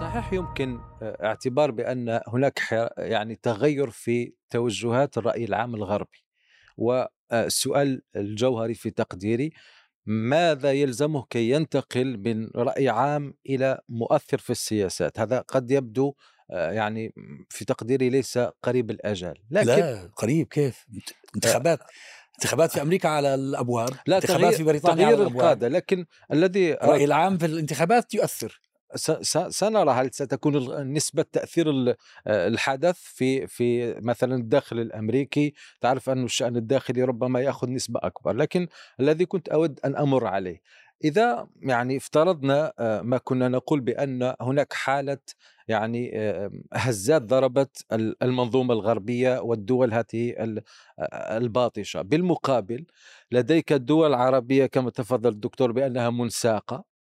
صحيح يمكن اعتبار بأن هناك تغير في توجهات الرأي العام الغربي. والسؤال الجوهري في تقديري ماذا يلزمه كي ينتقل من رأي عام إلى مؤثر في السياسات؟ هذا قد يبدو في تقديري ليس قريب الأجال، لكن لا قريب. كيف؟ انتخابات في أمريكا على الأبواب، انتخابات في بريطانيا على الأبواب، لكن الذي الرأي العام في الانتخابات يؤثر. سنرى هل ستكون نسبة تأثير الحدث في مثلا الداخل الأمريكي. تعرف أن الشأن الداخلي ربما يأخذ نسبة أكبر، لكن الذي كنت أود أن أمر عليه، إذا افترضنا ما كنا نقول بأن هناك حالة هزات ضربت المنظومة الغربية والدول هذه الباطشة، بالمقابل لديك الدول العربية كما تفضل الدكتور بأنها منساقة.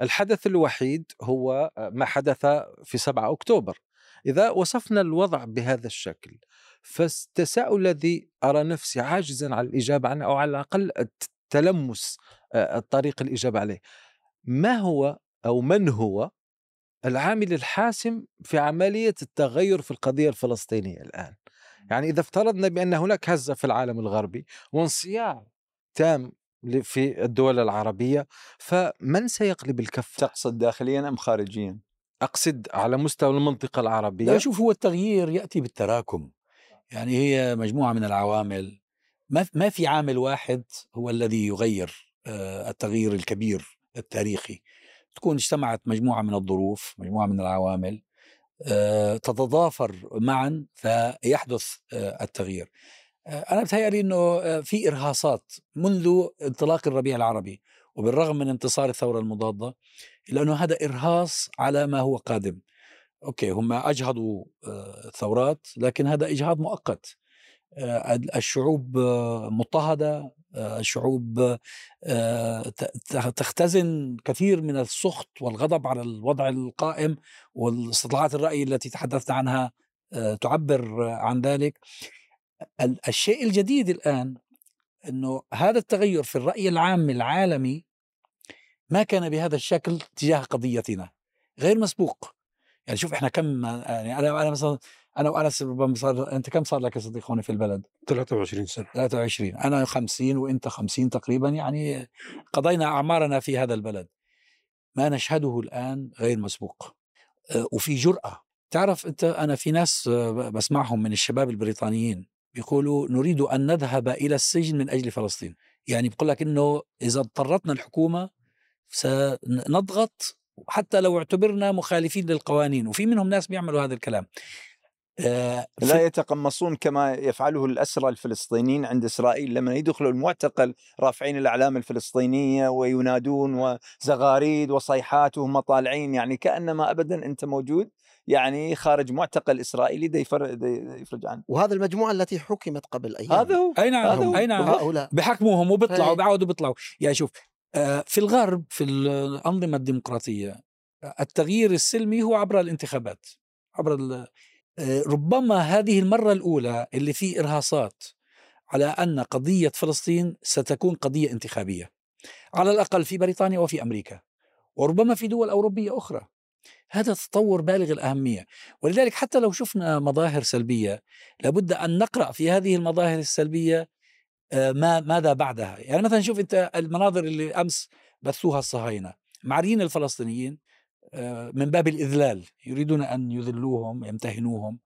الحدث الوحيد هو ما حدث في 7 أكتوبر. إذا وصفنا الوضع بهذا الشكل، فالتساؤل الذي أرى نفسي عاجزا عن الإجابة عنه، أو على الأقل تلمس الطريق الإجابة عليه، ما هو أو من هو العامل الحاسم في عملية التغير في القضية الفلسطينية الآن؟ إذا افترضنا بأن هناك هزة في العالم الغربي وانصياع تام في الدول العربية، فمن سيقلب الكفة؟ تقصد داخليا أم خارجيا؟ أقصد على مستوى المنطقة العربية. لا، شوف، هو التغيير يأتي بالتراكم، هي مجموعة من العوامل، ما في عامل واحد هو الذي يغير التغيير الكبير التاريخي. تكون اجتمعت مجموعة من الظروف، مجموعة من العوامل تتضافر معا فيحدث التغيير. أنا بتهيألي أنه في إرهاصات منذ انطلاق الربيع العربي، وبالرغم من انتصار الثورة المضادة، إلا أنه هذا إرهاص على ما هو قادم. أوكي، هم أجهضوا ثورات، لكن هذا إجهاض مؤقت. الشعوب مضطهدة، الشعوب تختزن كثير من السخط والغضب على الوضع القائم، والاستطلاعات الرأي التي تحدثت عنها تعبر عن ذلك. الشيء الجديد الآن أنه هذا التغير في الرأي العام العالمي ما كان بهذا الشكل تجاه قضيتنا، غير مسبوق. شوف احنا كم، انا مثلا، انا وانس ربما صار، انت كم صار لك يا صديق هون في البلد؟ 23 سنة. 23، انا 50 وانت 50 تقريبا، قضينا اعمارنا في هذا البلد. ما نشهده الآن غير مسبوق، وفي جرأة. تعرف انت، انا في ناس بسمعهم من الشباب البريطانيين يقولوا نريد أن نذهب إلى السجن من أجل فلسطين. بقول لك إنه إذا اضطرتنا الحكومة سنضغط حتى لو اعتبرنا مخالفين للقوانين. وفي منهم ناس بيعملوا هذا الكلام. لا يتقمصون كما يفعله الأسرى الفلسطينيين عند إسرائيل، لما يدخلوا المعتقل رافعين الأعلام الفلسطينية وينادون وزغاريد وصيحات وهم طالعين، كأنما أبدا أنت موجود خارج معتقل إسرائيلي يفرج عنه. وهذا المجموعة التي حكمت قبل أيام، هذا هو. أين هؤلاء؟ بحكموهم وبيطلعوا، بعودوا بيطلعوا. شوف، في الغرب في الأنظمة الديمقراطية التغيير السلمي هو عبر الانتخابات، ربما هذه المرة الأولى اللي في إرهاصات على أن قضية فلسطين ستكون قضية انتخابية، على الأقل في بريطانيا وفي أمريكا، وربما في دول أوروبية أخرى. هذا تطور بالغ الأهمية، ولذلك حتى لو شفنا مظاهر سلبية لابد أن نقرأ في هذه المظاهر السلبية ماذا بعدها. مثلا شوف أنت المناظر اللي أمس بثوها الصهاينة، معرين الفلسطينيين من باب الإذلال، يريدون أن يذلوهم، يمتهنوهم،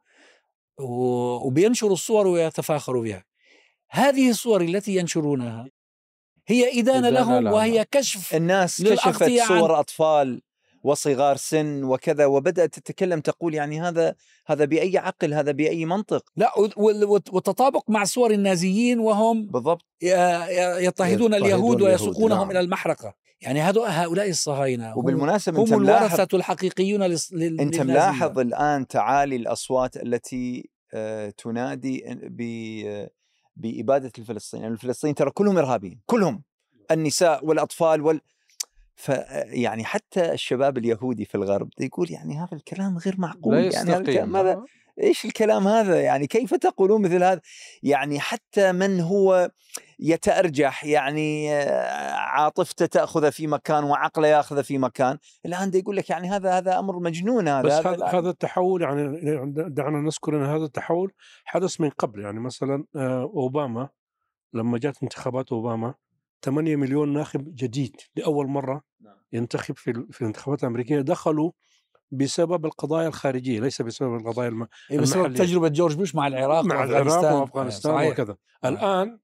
وبينشروا الصور ويتفاخروا بها. هذه الصور التي ينشرونها هي إدانة لهم، وهي كشف. الناس كشفت صور أطفال وصغار سن وكذا، وبدأت تتكلم تقول هذا بأي عقل، هذا بأي منطق؟ لا، وتطابق مع صور النازيين وهم بالضبط يضطهدون اليهود ويسوقونهم إلى المحرقة. هؤلاء الصهاينة وبالمناسبة هم الورثة الحقيقيون للنازيين. أنت ملاحظ الآن تعالي الأصوات التي تنادي بإبادة الفلسطينيين. الفلسطينيين ترى كلهم إرهابيين، كلهم، النساء والأطفال حتى الشباب اليهودي في الغرب يقول هذا الكلام غير معقول. لا يستقيم. إيش الكلام هذا؟ يعني كيف تقولون مثل هذا؟ يعني حتى من هو يتأرجح يعني عاطفته تأخذ في مكان وعقله يأخذ في مكان، الآن يقول لك يعني هذا أمر مجنون. هذا بس هذا التحول، يعني دعنا نذكر أن هذا التحول حدث من قبل. يعني مثلا أوباما لما جاءت انتخابات أوباما 8 مليون ناخب جديد لأول مرة ينتخب في الانتخابات الأمريكية، دخلوا بسبب القضايا الخارجية ليس بسبب القضايا المحلية، بسبب تجربة جورج بوش مع العراق وأفغانستان وكذا. الآن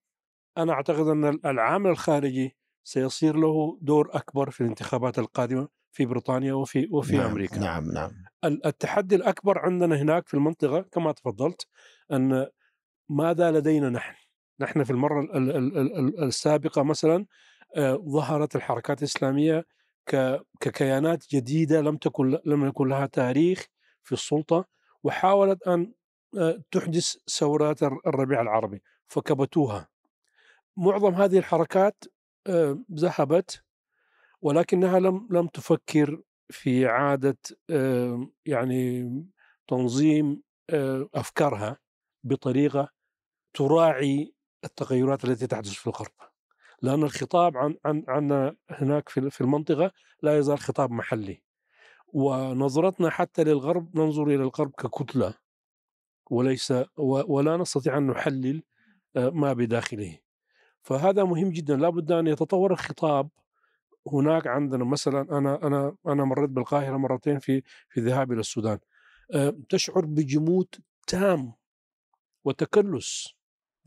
أنا أعتقد أن العامل الخارجي سيصير له دور أكبر في الانتخابات القادمة في بريطانيا وفي أمريكا. نعم. التحدي الأكبر عندنا هناك في المنطقة كما تفضلت أن ماذا لدينا نحن في المرة السابقة مثلا ظهرت الحركات الإسلامية ككيانات جديدة لم يكن لها تاريخ في السلطة، وحاولت أن تحدث ثورات الربيع العربي فكبتوها. معظم هذه الحركات ذهبت، ولكنها لم تفكر في إعادة يعني تنظيم أفكارها بطريقة تراعي التغيرات التي تحدث في الغرب، لأن الخطاب عن هناك في المنطقة لا يزال خطاب محلي، ونظرتنا حتى للغرب ننظر إلى الغرب ككتلة وليس ولا نستطيع أن نحلل ما بداخله. فهذا مهم جدا، لا بد أن يتطور الخطاب. هناك عندنا مثلا أنا مريت بالقاهرة مرتين في ذهابي للسودان، تشعر بجمود تام وتكلس.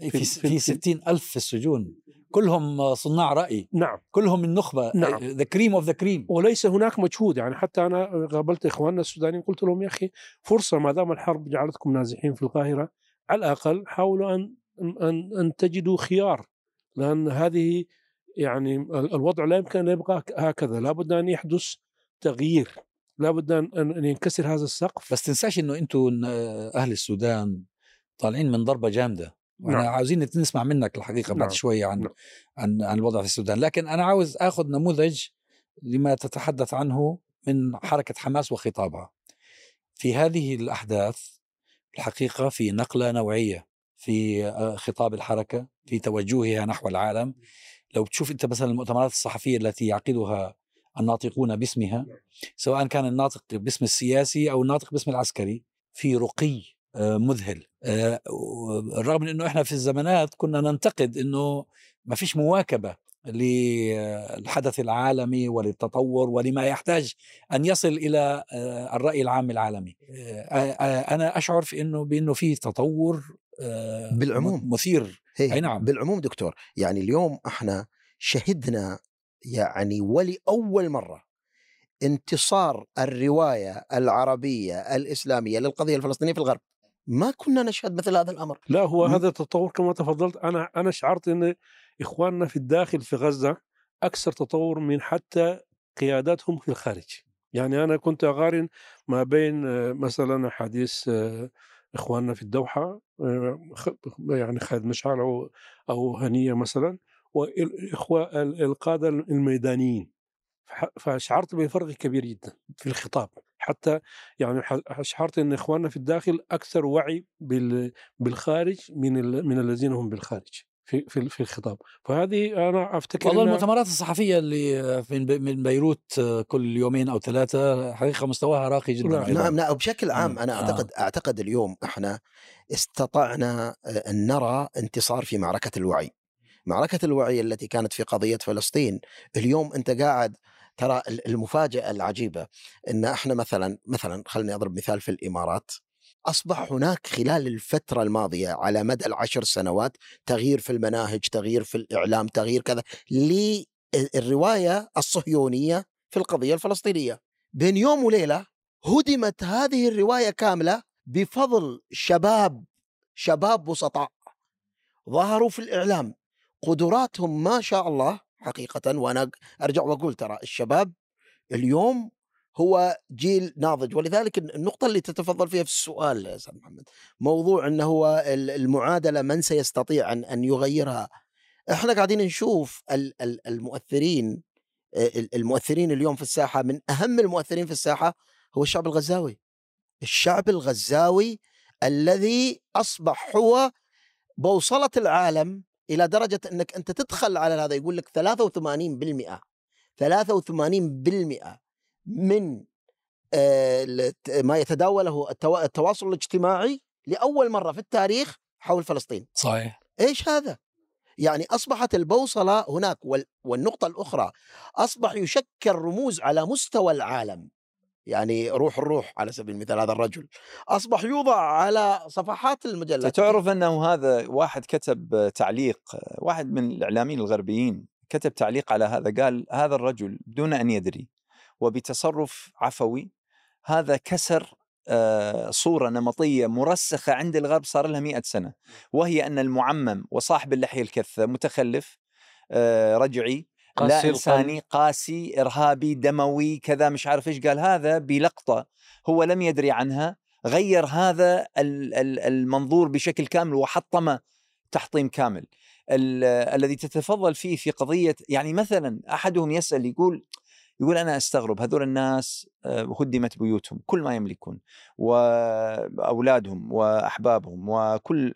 في 60,000 في السجون، كلهم صناع رأي. نعم، كلهم النخبة. نعم، the cream of the cream. وليس هناك مجهود. يعني حتى أنا قابلت إخواننا السودانيين قلت لهم يا أخي فرصة، ما دام الحرب جعلتكم نازحين في القاهرة على الأقل حاولوا أن تجدوا خيار، لأن هذه يعني الوضع لا يمكن أن يبقى هكذا، لابد أن يحدث تغيير، لابد أن ينكسر هذا السقف. بس تنساش أنه أنتم أهل السودان طالعين من ضربة جامدة. أنا عاوزين نسمع منك الحقيقة بعد شوية عن الوضع في السودان، لكن أنا عاوز أخذ نموذج لما تتحدث عنه من حركة حماس وخطابها في هذه الأحداث. الحقيقة في نقلة نوعية في خطاب الحركة، في توجهها نحو العالم. لو تشوف أنت مثلا المؤتمرات الصحفية التي يعقدها الناطقون باسمها، سواء كان الناطق باسم السياسي أو الناطق باسم العسكري، في رقي مذهل. رغم أنه إحنا في الزمانات كنا ننتقد أنه ما فيش مواكبة للحدث العالمي وللتطور ولما يحتاج أن يصل إلى الرأي العام العالمي. أنا أشعر في بأنه في تطور بالعموم مثير. أي نعم، بالعموم دكتور. يعني اليوم إحنا شهدنا يعني ولأول مرة انتصار الرواية العربية الإسلامية للقضية الفلسطينية في الغرب، ما كنا نشهد مثل هذا الأمر. لا، هو هذا التطور كما تفضلت. أنا شعرت أن إخواننا في الداخل في غزة أكثر تطور من حتى قياداتهم في الخارج. يعني أنا كنت أقارن ما بين مثلا حديث إخواننا في الدوحة، يعني خالد مشعل أو هنية مثلا، والإخوة القادة الميدانيين، فشعرت بفرق كبير جدا في الخطاب. حتى يعني شعرت ان اخواننا في الداخل اكثر وعي بالخارج من الذين هم بالخارج في الخطاب. فهذه انا افتكر والله المؤتمرات الصحفيه اللي من بيروت كل يومين او 3 حقيقه مستواها راقي جدا. نعم، بشكل عام انا اعتقد اليوم احنا استطعنا ان نرى انتصار في معركه الوعي التي كانت في قضيه فلسطين. اليوم انت قاعد ترى المفاجأة العجيبة أن احنا مثلا خلني أضرب مثال في الإمارات. أصبح هناك خلال الفترة الماضية على مدى 10 سنوات تغيير في المناهج، تغيير في الإعلام، تغيير كذا للرواية الصهيونية في القضية الفلسطينية. بين يوم وليلة هدمت هذه الرواية كاملة بفضل شباب وسطاء ظهروا في الإعلام، قدراتهم ما شاء الله حقيقة. وأنا أرجع وأقول ترى الشباب اليوم هو جيل ناضج، ولذلك النقطة اللي تتفضل فيها في السؤال يا أستاذ محمد، موضوع أنه هو المعادلة من سيستطيع أن يغيرها. إحنا قاعدين نشوف المؤثرين اليوم في الساحة. من أهم المؤثرين في الساحة هو الشعب الغزاوي. الذي أصبح هو بوصلة العالم إلى درجة أنك أنت تدخل على هذا يقول لك 83% من ما يتداوله التواصل الاجتماعي لأول مرة في التاريخ حول فلسطين. صحيح. إيش هذا؟ يعني أصبحت البوصلة هناك. والنقطة الأخرى أصبح يشكل رموز على مستوى العالم، يعني الروح على سبيل المثال هذا الرجل أصبح يوضع على صفحات المجلات. تعرف أنه هذا واحد كتب تعليق، واحد من الإعلاميين الغربيين كتب تعليق على هذا، قال هذا الرجل بدون أن يدري وبتصرف عفوي هذا كسر صورة نمطية مرسخة عند الغرب صار لها 100 سنة، وهي أن المعمم وصاحب اللحية الكثة متخلف رجعي لا إنساني قاسي إرهابي دموي كذا مش عارف إيش. قال هذا بلقطة هو لم يدري عنها غير هذا المنظور بشكل كامل وحطمه تحطيم كامل. الذي تتفضل فيه في قضية، يعني مثلا أحدهم يسأل يقول أنا أستغرب هذول الناس هدمت بيوتهم كل ما يملكون وأولادهم وأحبابهم وكل،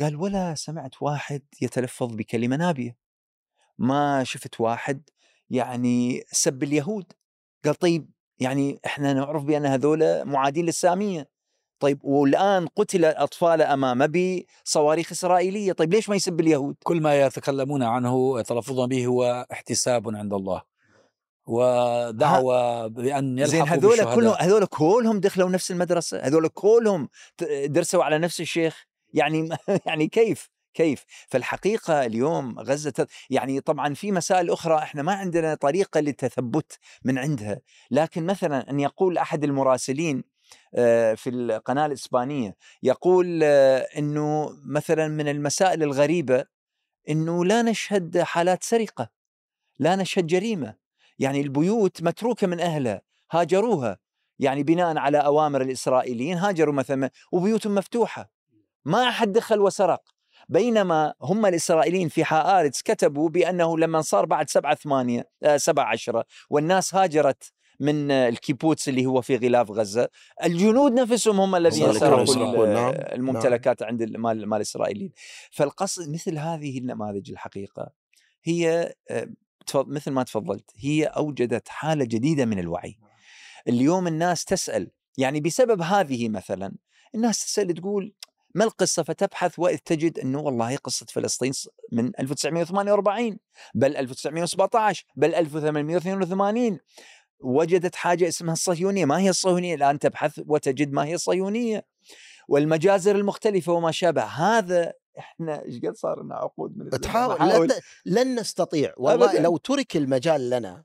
قال ولا سمعت واحد يتلفظ بكلمة نابية، ما شفت واحد يعني سب اليهود. قال طيب يعني إحنا نعرف بأن هذول معادين للسامية، طيب والآن قتل أطفال أمامه بصواريخ إسرائيلية، طيب ليش ما يسب اليهود؟ كل ما يتكلمون عنه تلفظون به هو احتساب عند الله ودعوة بأن يلحقوا بالشهداء. زين هذول كلهم دخلوا نفس المدرسة، هذول كلهم درسوا على نفس الشيخ، يعني كيف؟ فالحقيقة اليوم غزة يعني طبعا في مسائل أخرى احنا ما عندنا طريقة للتثبت من عندها، لكن مثلا أن يقول أحد المراسلين في القناة الإسبانية يقول أنه مثلا من المسائل الغريبة أنه لا نشهد حالات سرقة، لا نشهد جريمة، يعني البيوت متروكة من أهلها هاجروها، يعني بناء على أوامر الإسرائيليين هاجروا مثلا وبيوتهم مفتوحة ما أحد دخل وسرق، بينما هم الإسرائيليين في حآرتس كتبوا بأنه لما صار بعد 7/10 والناس هاجرت من الكيبوتس اللي هو في غلاف غزة، الجنود نفسهم هم الذين سرقوا الممتلكات عند مال الإسرائيليين. فالقصد مثل هذه النماذج الحقيقة هي مثل ما تفضلت هي أوجدت حالة جديدة من الوعي. اليوم الناس تسأل، يعني بسبب هذه مثلا الناس تسأل تقول ما القصة، فتبحث وإذ تجد أنه والله قصة فلسطين من 1948 بل 1917 بل 1882 وجدت حاجة اسمها الصهيونية، ما هي الصهيونية؟ الآن تبحث وتجد ما هي الصهيونية والمجازر المختلفة وما شابه. هذا احنا ايش قد صار لنا عقود من تحاول لن نستطيع والله أبداً. لو ترك المجال لنا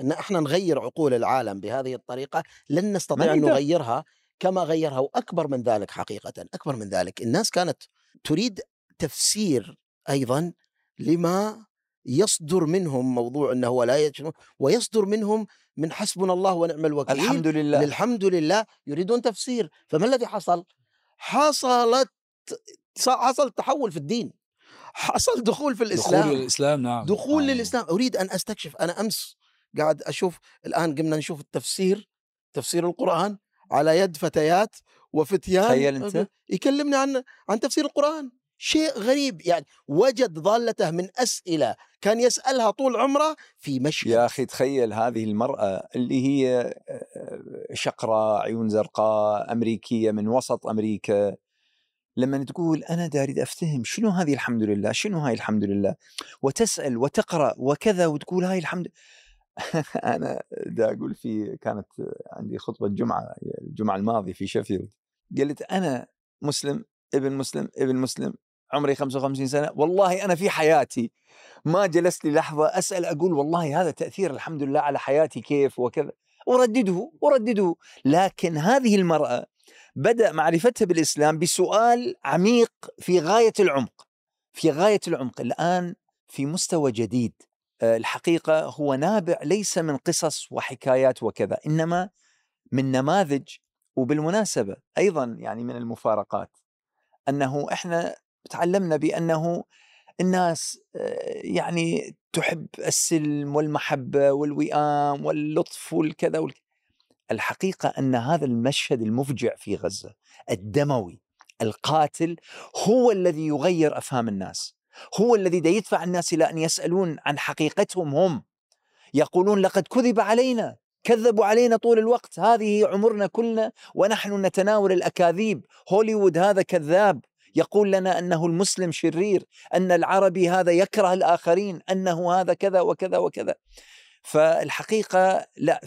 ان احنا نغير عقول العالم بهذه الطريقة لن نستطيع ان نغيرها كما غيرها. وأكبر من ذلك حقيقة، أكبر من ذلك الناس كانت تريد تفسير أيضا لما يصدر منهم، موضوع أنه هو لا يجنون ويصدر منهم من حسبنا الله ونعم الوكيل الحمد لله يريدون تفسير. فما الذي حصل؟ حصل تحول في الدين، حصل دخول في الإسلام، دخول للإسلام. نعم دخول للإسلام. أريد أن أستكشف، أنا أمس قاعد أشوف الآن قمنا نشوف تفسير القرآن على يد فتيات وفتيان يكلمنا عن تفسير القرآن، شيء غريب. يعني وجد ضالته من أسئلة كان يسألها طول عمره في مشهد. يا أخي تخيل هذه المرأة اللي هي شقراء عيون زرقاء أمريكية من وسط أمريكا، لما تقول أنا داريد أفتهم شنو هذه الحمد لله، شنو هاي الحمد لله، وتسأل وتقرأ وكذا وتقول هاي الحمد لله. أنا دا أقول كانت عندي خطبة الجمعة الماضية في شيفيلد، قلت أنا مسلم ابن مسلم ابن مسلم عمري 55 سنة، والله أنا في حياتي ما جلست لي لحظة أسأل أقول والله هذا تأثير الحمد لله على حياتي كيف وكذا، وردده. لكن هذه المرأة بدأ معرفتها بالإسلام بسؤال عميق في غاية العمق الآن في مستوى جديد. الحقيقة هو نابع ليس من قصص وحكايات وكذا، إنما من نماذج. وبالمناسبة أيضا يعني من المفارقات أنه إحنا تعلمنا بأنه الناس يعني تحب السلم والمحبة والوئام واللطف والكذا الحقيقة أن هذا المشهد المفجع في غزة الدموي القاتل هو الذي يغير أفهام الناس، هو الذي يدفع الناس إلى أن يسألون عن حقيقتهم هم، يقولون لقد كذب علينا، كذبوا علينا طول الوقت، هذه عمرنا كلنا ونحن نتناول الأكاذيب، هوليوود هذا كذاب، يقول لنا أنه المسلم شرير، أن العربي هذا يكره الآخرين، أنه هذا كذا وكذا وكذا. فالحقيقة لا،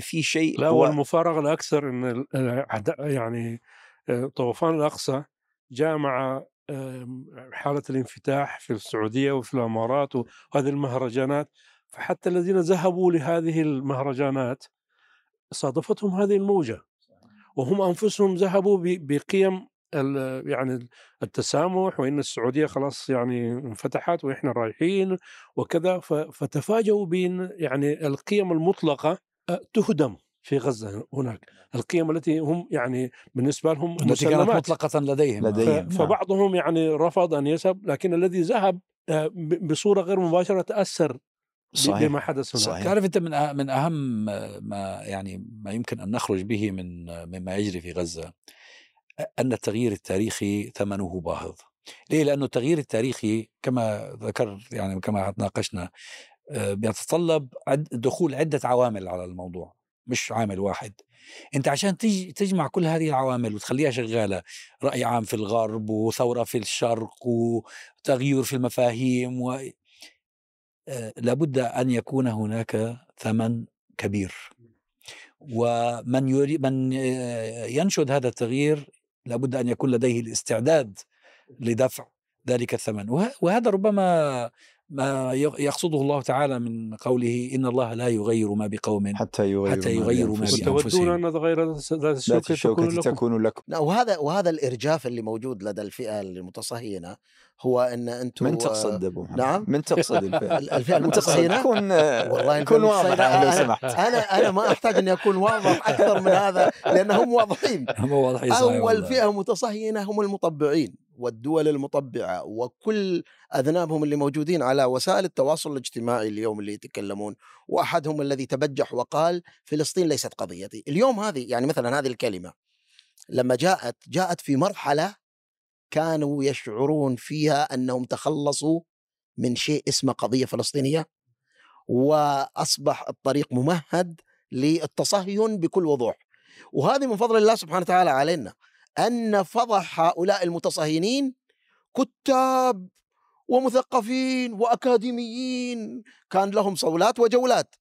في شيء. لا، والمفارقة الأكثر أن يعني طوفان الأقصى جاء مع حالة الانفتاح في السعودية وفي الإمارات وهذه المهرجانات، فحتى الذين ذهبوا لهذه المهرجانات صادفتهم هذه الموجة، وهم أنفسهم ذهبوا بقيم يعني التسامح، وإن السعودية خلاص يعني انفتحت وإحنا رايحين وكذا، فتفاجئوا بين يعني القيم المطلقة تهدم في غزة. هناك القيم التي هم يعني بالنسبة لهم التي كانت مطلقة لديهم فبعضهم يعني رفض أن يذهب، لكن الذي ذهب بصورة غير مباشرة تأثر بما حدث هناك. تعرف أنت من أهم ما يمكن أن نخرج به مما يجري في غزة أن التغيير التاريخي ثمنه باهظ. ليه؟ لأنه التغيير التاريخي كما ذكرت يعني كما تناقشنا بيتطلب دخول عدة عوامل على الموضوع، مش عامل واحد. أنت عشان تجمع كل هذه العوامل وتخليها شغالة، رأي عام في الغرب وثورة في الشرق وتغيير في المفاهيم لابد أن يكون هناك ثمن كبير، ومن من ينشد هذا التغيير لابد أن يكون لديه الاستعداد لدفع ذلك الثمن، وهذا ربما ما يقصده الله تعالى من قوله إن الله لا يغير ما بقوم حتى يغيروا ما بأنفسهم وتودون أن تغير ذات الشوكة تكون لكم. وهذا الإرجاف اللي موجود لدى الفئة المتصهينة هو أن أنتم من تقصد نعم من تقصد الفئة المتصهينة. كن واضح لو سمحت. أنا ما أحتاج أن يكون واضح أكثر من هذا لأنهم واضحين. أول فئة متصهينة هم المطبعين والدول المطبعة وكل أذنابهم اللي موجودين على وسائل التواصل الاجتماعي اليوم اللي يتكلمون، وأحدهم الذي تبجح وقال فلسطين ليست قضيتي. اليوم هذه يعني مثلا هذه الكلمة لما جاءت في مرحلة كانوا يشعرون فيها أنهم تخلصوا من شيء اسمه قضية فلسطينية، وأصبح الطريق ممهد للتصهين بكل وضوح. وهذه من فضل الله سبحانه وتعالى علينا أن فضح هؤلاء المتصهينين كتاب ومثقفين وأكاديميين كان لهم صولات وجولات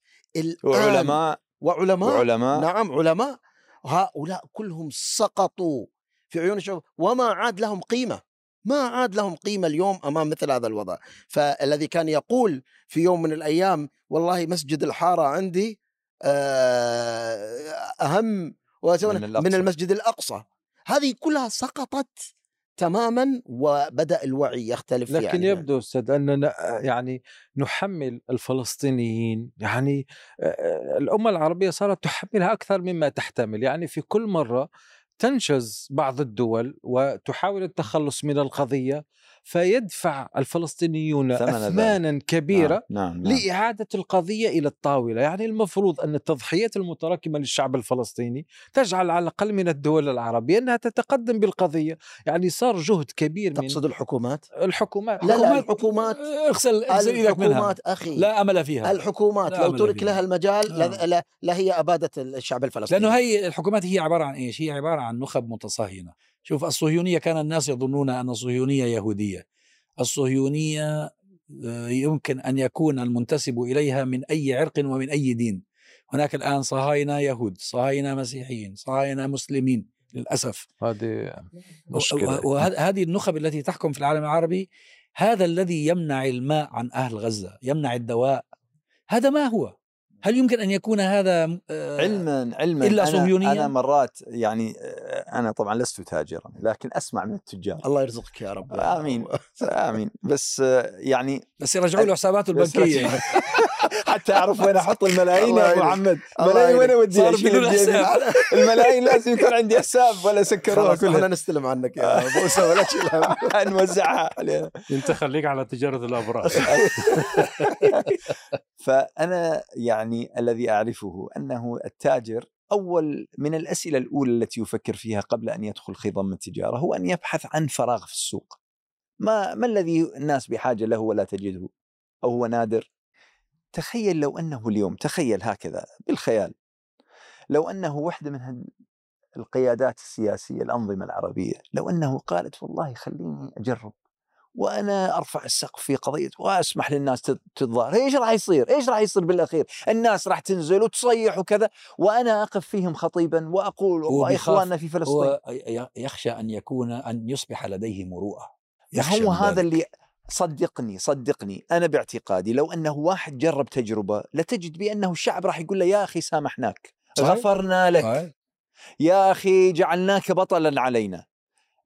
وعلماء نعم علماء، هؤلاء كلهم سقطوا في عيون الشعوب وما عاد لهم قيمة، ما عاد لهم قيمة اليوم أمام مثل هذا الوضع. فالذي كان يقول في يوم من الأيام والله مسجد الحارة عندي أهم من المسجد الأقصى، هذه كلها سقطت تماما وبدأ الوعي يختلف. لكن يعني يبدو أستاذ أننا يعني نحمل الفلسطينيين، يعني الأمة العربية صارت تحملها أكثر مما تحتمل، يعني في كل مرة تنشز بعض الدول وتحاول التخلص من القضية فيدفع الفلسطينيون أثمانا كبيرة نعم. لإعادة القضية إلى الطاولة. يعني المفروض أن التضحيات المتراكمة للشعب الفلسطيني تجعل على الأقل من الدول العربية أنها تتقدم بالقضية. يعني صار جهد كبير. تقصد الحكومات؟ لا الحكومات الحكومات أخي لا أمل فيها. الحكومات لو ترك لها المجال لا هي أبادت الشعب الفلسطيني، لأنه هي الحكومات هي عبارة عن إيش؟ هي عبارة عن نخب متصهينة. شوف، الصهيونية كان الناس يظنون أن الصهيونية يهودية. الصهيونية يمكن أن يكون المنتسب إليها من أي عرق ومن أي دين. هناك الآن صهاينة يهود، صهاينة مسيحيين، صهاينة مسلمين، للأسف. هذه مشكلة. وهذه النخب التي تحكم في العالم العربي، هذا الذي يمنع الماء عن أهل غزة، يمنع الدواء. هذا ما هو؟ هل يمكن أن يكون هذا علما إلا صهيونيا؟ أنا مرات يعني أنا طبعا لست تاجرا لكن أسمع من التجار. الله يرزقك يا رب. آمين. بس يعني بس يرجعوا له حساباته البنكية حتى أعرف وين أحط الملايين يا أبو محمد. ملايين وين أوديها؟ الملايين لازم يكون عندي حساب ولا سكروها كلها. أنا نستلم عنك يا بوسة ولا تشيلها، نوزعها. أنت خليك على تجارة الأبرار. فأنا يعني الذي أعرفه أنه التاجر أول من الأسئلة الأولى التي يفكر فيها قبل أن يدخل خضم التجارة هو أن يبحث عن فراغ في السوق. ما الذي الناس بحاجة له ولا تجده أو هو نادر؟ تخيل لو أنه اليوم، تخيل هكذا بالخيال، لو أنه واحدة من القيادات السياسية الأنظمة العربية لو أنه قالت والله خليني أجرب وأنا أرفع السقف في قضية وأسمح للناس تتظاهر، إيش راح يصير؟ إيش راح يصير بالأخير؟ الناس راح تنزل وتصيح وكذا، وأنا أقف فيهم خطيبا وأقول والله إخواننا في فلسطين. هو يخشى أن يصبح لديه مروءة. هو هذا اللي صدقني أنا باعتقادي لو أنه واحد جرب تجربة لتجد بأنه الشعب راح يقول له يا أخي سامحناك، غفرنا لك، يا أخي جعلناك بطلا علينا.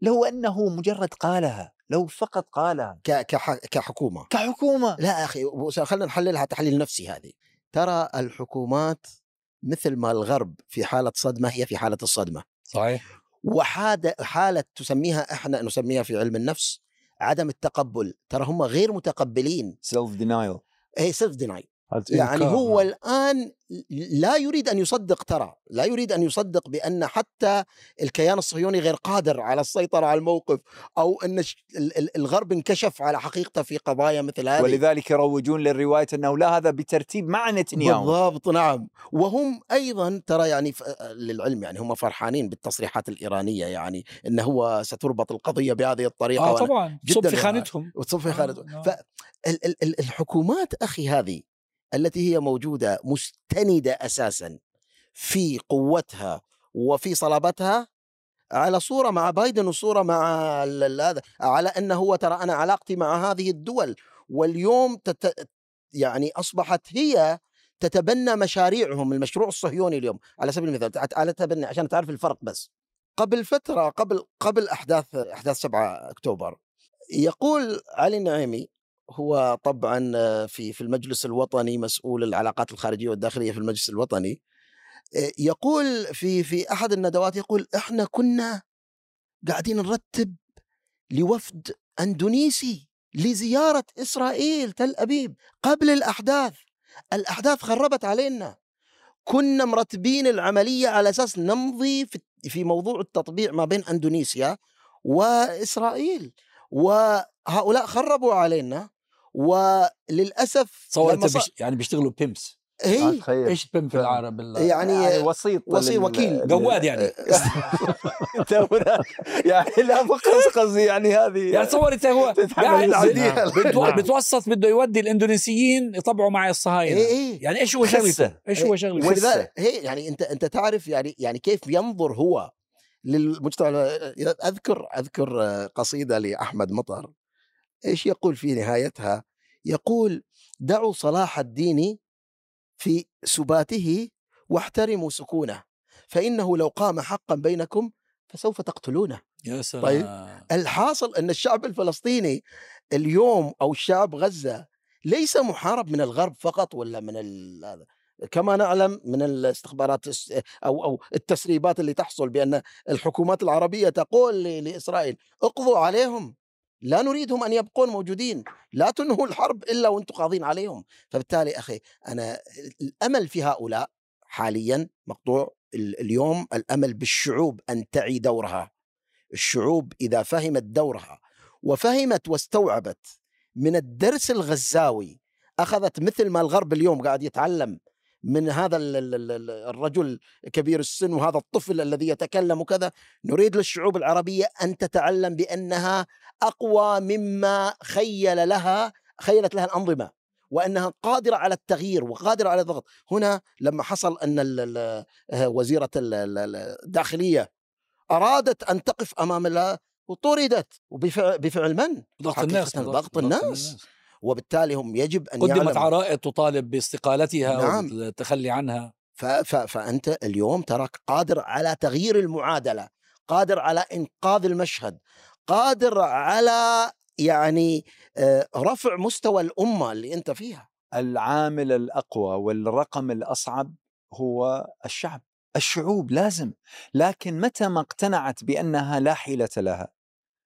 لو أنه مجرد قالها، لو فقط قالها كحكومة. لا أخي خلينا نحللها تحليل نفسي هذه. ترى الحكومات مثل ما الغرب في حالة صدمة هي في حالة الصدمة، صحيح، وحالة تسميها احنا نسميها في علم النفس عدم التقبل. ترى هم غير متقبلين، self denial. يعني هو الآن لا يريد أن يصدق، ترى لا يريد أن يصدق بأن حتى الكيان الصهيوني غير قادر على السيطرة على الموقف، أو أن الغرب انكشف على حقيقته في قضايا مثل هذه، ولذلك يروجون للرواية أنه لا، هذا بترتيب مع نتنياهو. بالضبط، نعم. وهم أيضا ترى يعني للعلم يعني هم فرحانين بالتصريحات الإيرانية، يعني أنه هو ستربط القضية بهذه الطريقة. طبعا تصب في خانتهم، وتصب في خانتهم. فالحكومات أخي هذه التي هي موجودة مستندة أساسا في قوتها وفي صلابتها على صورة مع بايدن وصورة مع هذا، على أنه هو ترى أنا علاقتي مع هذه الدول، واليوم يعني أصبحت هي تتبنى مشاريعهم. المشروع الصهيوني اليوم على سبيل المثال تتبنى، عشان تعرف الفرق، بس قبل فترة قبل أحداث 7 أكتوبر يقول علي النعيمي، هو طبعا في المجلس الوطني مسؤول العلاقات الخارجية والداخلية في المجلس الوطني، يقول في أحد الندوات، يقول احنا كنا قاعدين نرتب لوفد أندونيسي لزيارة إسرائيل تل أبيب قبل الأحداث خربت علينا، كنا مرتبين العملية على أساس نمضي في موضوع التطبيع ما بين أندونيسيا وإسرائيل، وهؤلاء خربوا علينا، وللأسف يعني بيشتغلوا بيمس. ايش بيم في العرب؟ يعني وسيط وكيل جواد يعني يعني لا قصدي يعني هذه، يعني تصور انت هو بتوسط بده يودي الاندونيسيين يطبعوا مع الصهاينه. يعني ايش هو شغلته؟ ولذلك يعني انت تعرف يعني كيف ينظر هو للمجتمع. اذكر قصيده لاحمد مطر، ايش يقول في نهايتها؟ يقول دعوا صلاح الدين في سباته واحترموا سكونه، فانه لو قام حقا بينكم فسوف تقتلونه. يا سلام. طيب الحاصل ان الشعب الفلسطيني اليوم او الشعب غزه ليس محارب من الغرب فقط، ولا من هذا، كما نعلم من الاستخبارات أو التسريبات اللي تحصل بأن الحكومات العربية تقول لإسرائيل اقضوا عليهم، لا نريدهم أن يبقون موجودين، لا تنهوا الحرب إلا وأنتم قاضين عليهم. فبالتالي أخي أنا الأمل في هؤلاء حاليا مقطوع. اليوم الأمل بالشعوب أن تعي دورها. الشعوب إذا فهمت دورها وفهمت واستوعبت من الدرس الغزاوي، أخذت مثل ما الغرب اليوم قاعد يتعلم من هذا الرجل كبير السن وهذا الطفل الذي يتكلم وكذا. نريد للشعوب العربية أن تتعلم بأنها أقوى مما خيلت لها الأنظمة، وأنها قادرة على التغيير وقادرة على الضغط. هنا لما حصل أن وزيرة الداخلية أرادت أن تقف أمام الله وطردت، وبفعل من؟ ضغط الناس. وبالتالي هم يجب أن قدمت عرائض تطالب باستقالتها، نعم، والتخلي عنها. فأنت اليوم تراك قادر على تغيير المعادلة، قادر على إنقاذ المشهد، قادر على يعني رفع مستوى الأمة اللي أنت فيها. العامل الأقوى والرقم الأصعب هو الشعب، الشعوب لازم. لكن متى ما اقتنعت بأنها لا حيلة لها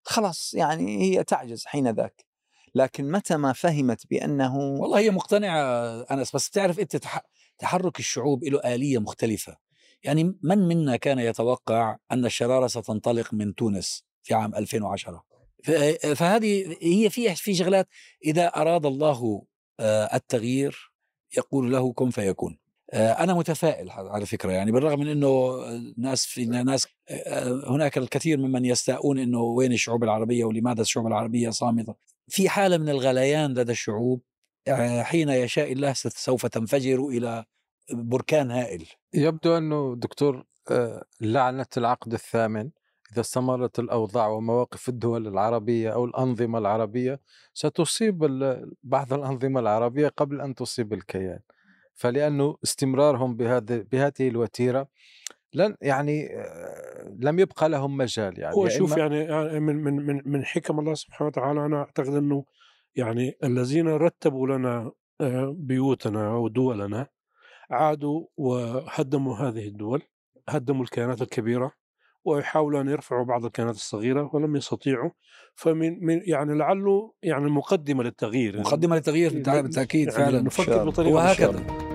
خلاص، يعني هي تعجز حين ذاك. لكن متى ما فهمت بأنه والله هي مقتنعة. أنس، بس تعرف أنت تحرك الشعوب له آلية مختلفة. يعني من منا كان يتوقع أن الشرارة ستنطلق من تونس في عام 2010؟ فهذه هي في شغلات إذا أراد الله التغيير يقول له كن فيكون. أنا متفائل على فكرة، يعني بالرغم من أنه ناس هناك الكثير ممن يستاءون أنه وين الشعوب العربية ولماذا الشعوب العربية صامتة، في حالة من الغليان لدى الشعوب حين يشاء الله سوف تنفجر إلى بركان هائل. يبدو أنه دكتور لعنة العقد الثامن إذا استمرت الأوضاع ومواقف الدول العربية أو الأنظمة العربية ستصيب بعض الأنظمة العربية قبل أن تصيب الكيان، فلأنه استمرارهم بهذه الوتيرة لن يعني لم يبقى لهم مجال. يعني وشوف يعني من حكم الله سبحانه وتعالى، أنا أعتقد أنه يعني الذين رتبوا لنا بيوتنا أو دولنا عادوا وهدموا هذه الدول، هدموا الكيانات الكبيرة ويحاولوا أن يرفعوا بعض الكيانات الصغيرة ولم يستطيعوا. فمن يعني لعله يعني مقدمة للتغيير، مقدمة للتغيير بالتأكيد. يعني فعلا نفكر بطريقة وهكذا.